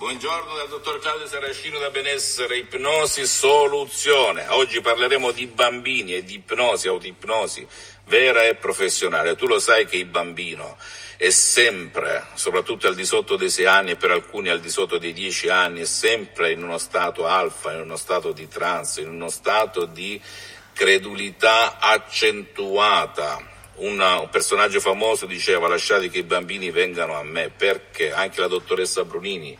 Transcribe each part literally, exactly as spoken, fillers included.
Buongiorno dal dottor Claudio Saracino da Benessere, Ipnosi Soluzione. Oggi parleremo di bambini e di ipnosi, autoipnosi vera e professionale. Tu lo sai che il bambino è sempre, soprattutto al di sotto dei sei anni e per alcuni al di sotto dei dieci anni, è sempre in uno stato alfa, in uno stato di trance, in uno stato di credulità accentuata. Un personaggio famoso diceva: lasciate che i bambini vengano a me, perché anche la dottoressa Brunini,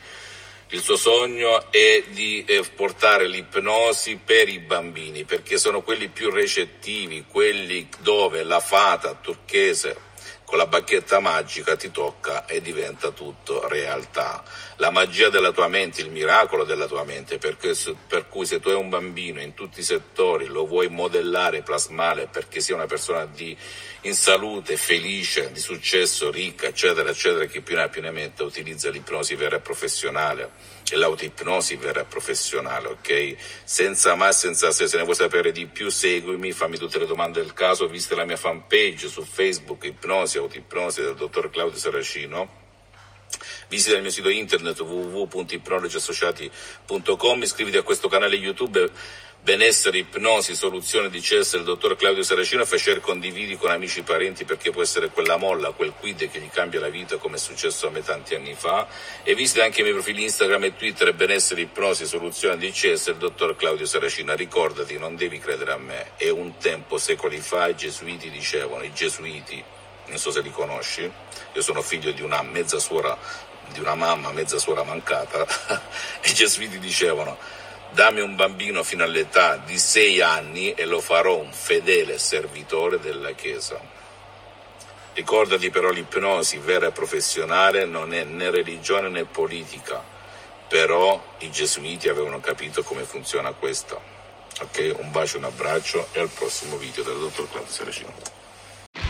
il suo sogno è di portare l'ipnosi per i bambini, perché sono quelli più recettivi, quelli dove la fata turchese con la bacchetta magica ti tocca e diventa tutto realtà. La magia della tua mente, il miracolo della tua mente, perché, per cui se tu hai un bambino in tutti i settori lo vuoi modellare, plasmare, perché sia una persona di, in salute, felice, di successo, ricca, eccetera, eccetera, che più ne ha più ne metta, utilizza l'ipnosi vera e professionale e l'autoipnosi vera e professionale, ok? Senza ma, senza se, se ne vuoi sapere di più seguimi, fammi tutte le domande del caso, visita la mia fanpage su Facebook, Ipnosi, Autoipnosi del dottor Claudio Saracino. Visita il mio sito internet w w w punto ipnologiassociati punto com, iscriviti a questo canale YouTube Benessere, Ipnosi, Soluzione di C E S del dottor Claudio Saracino, fai share, condividi con amici e parenti, perché può essere quella molla, quel quid che gli cambia la vita, come è successo a me tanti anni fa. E visita anche i miei profili Instagram e Twitter Benessere, Ipnosi, Soluzione di C E S del dottor Claudio Saracino. Ricordati, non devi credere a me. E un tempo, secoli fa, i gesuiti dicevano, i gesuiti, non so se li conosci, io sono figlio di una mezza suora, di una mamma mezza suora mancata, i gesuiti dicevano: dammi un bambino fino all'età di sei anni e lo farò un fedele servitore della Chiesa. Ricordati però, l'ipnosi vera e professionale non è né religione né politica, però i gesuiti avevano capito come funziona questa. Ok, un bacio, un abbraccio e al prossimo video del dottor Claudio Saracino.